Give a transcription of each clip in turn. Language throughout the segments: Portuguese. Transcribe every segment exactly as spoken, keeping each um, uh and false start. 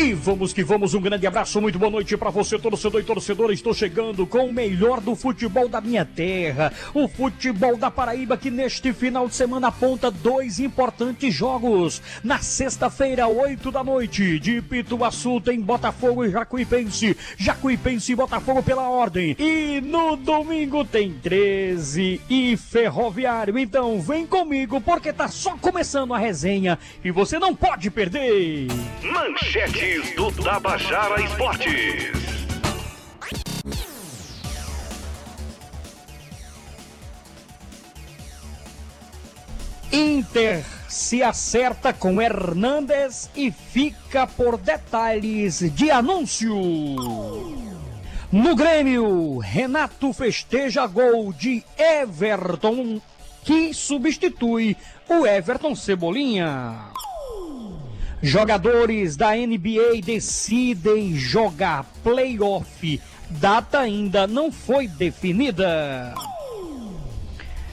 E vamos que vamos, um grande abraço, muito boa noite para você, torcedor e torcedora. Estou chegando com o melhor do futebol da minha terra, o futebol da Paraíba, que neste final de semana aponta dois importantes jogos. Na sexta-feira, oito da noite, de Pituaçu tem Botafogo e Jacuipense, Jacuipense e Botafogo pela ordem. E no domingo tem treze e Ferroviário. Então vem comigo, porque tá só começando a resenha e você não pode perder. Manchete do Tabajara Esportes. Inter se acerta com Hernandes e fica por detalhes de anúncio. No Grêmio, Renato festeja gol de Everton, que substitui o Everton Cebolinha. Jogadores da N B A decidem jogar playoff. Data ainda não foi definida.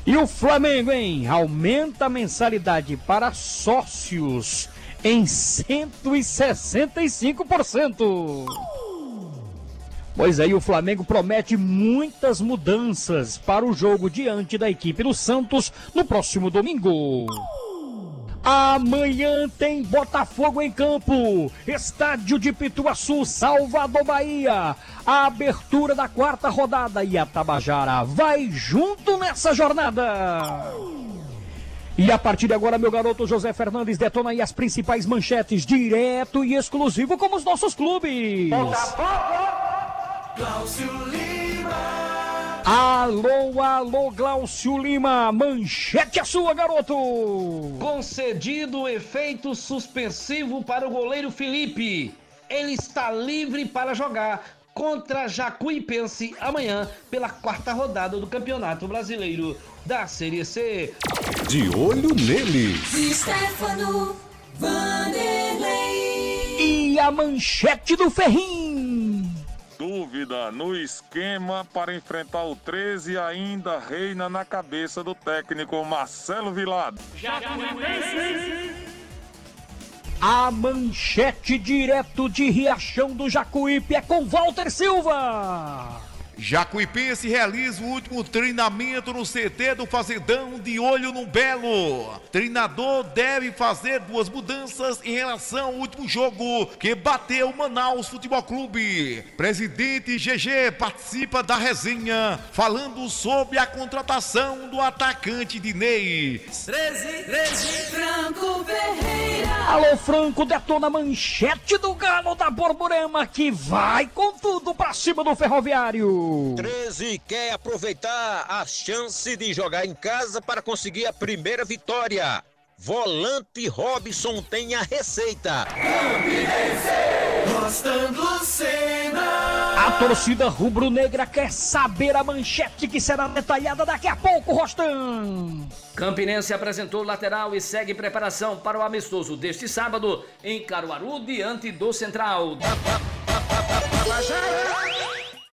E o Flamengo, hein? Aumenta a mensalidade para sócios em cento e sessenta e cinco por cento. Pois aí, o Flamengo promete muitas mudanças para o jogo diante da equipe do Santos no próximo domingo. Amanhã tem Botafogo em campo, estádio de Pituaçu, Salvador, Bahia. A abertura da quarta rodada e a Tabajara vai junto nessa jornada. E a partir de agora, meu garoto José Fernandes detona aí as principais manchetes, direto e exclusivo como os nossos clubes. Alô, alô, Glaucio Lima, manchete a sua, garoto! Concedido efeito suspensivo para o goleiro Felipe. Ele está livre para jogar contra Jacuipense amanhã pela quarta rodada do Campeonato Brasileiro da Série C. De olho nele. Stefano Vanderlei. E a manchete do Ferrinho. Dúvida no esquema para enfrentar o treze ainda reina na cabeça do técnico Marcelo Vilado. A manchete direto de Riachão do Jacuípe é com Walter Silva. Jacuipense realiza o último treinamento no C T do Fazendão, de olho no Belo. Treinador deve fazer duas mudanças em relação ao último jogo, que bateu o Manaus Futebol Clube. Presidente G G participa da resenha, falando sobre a contratação do atacante Dinei. treze, treze, Franco Ferreira. Alô, Franco, detona a manchete do Galo da Borborema, que vai com tudo pra cima do Ferroviário. treze quer aproveitar a chance de jogar em casa para conseguir a primeira vitória. Volante Robson tem a receita. A torcida rubro-negra quer saber a manchete, que será detalhada daqui a pouco, Rostam. Campinense apresentou lateral e segue preparação para o amistoso deste sábado em Caruaru, diante do Central.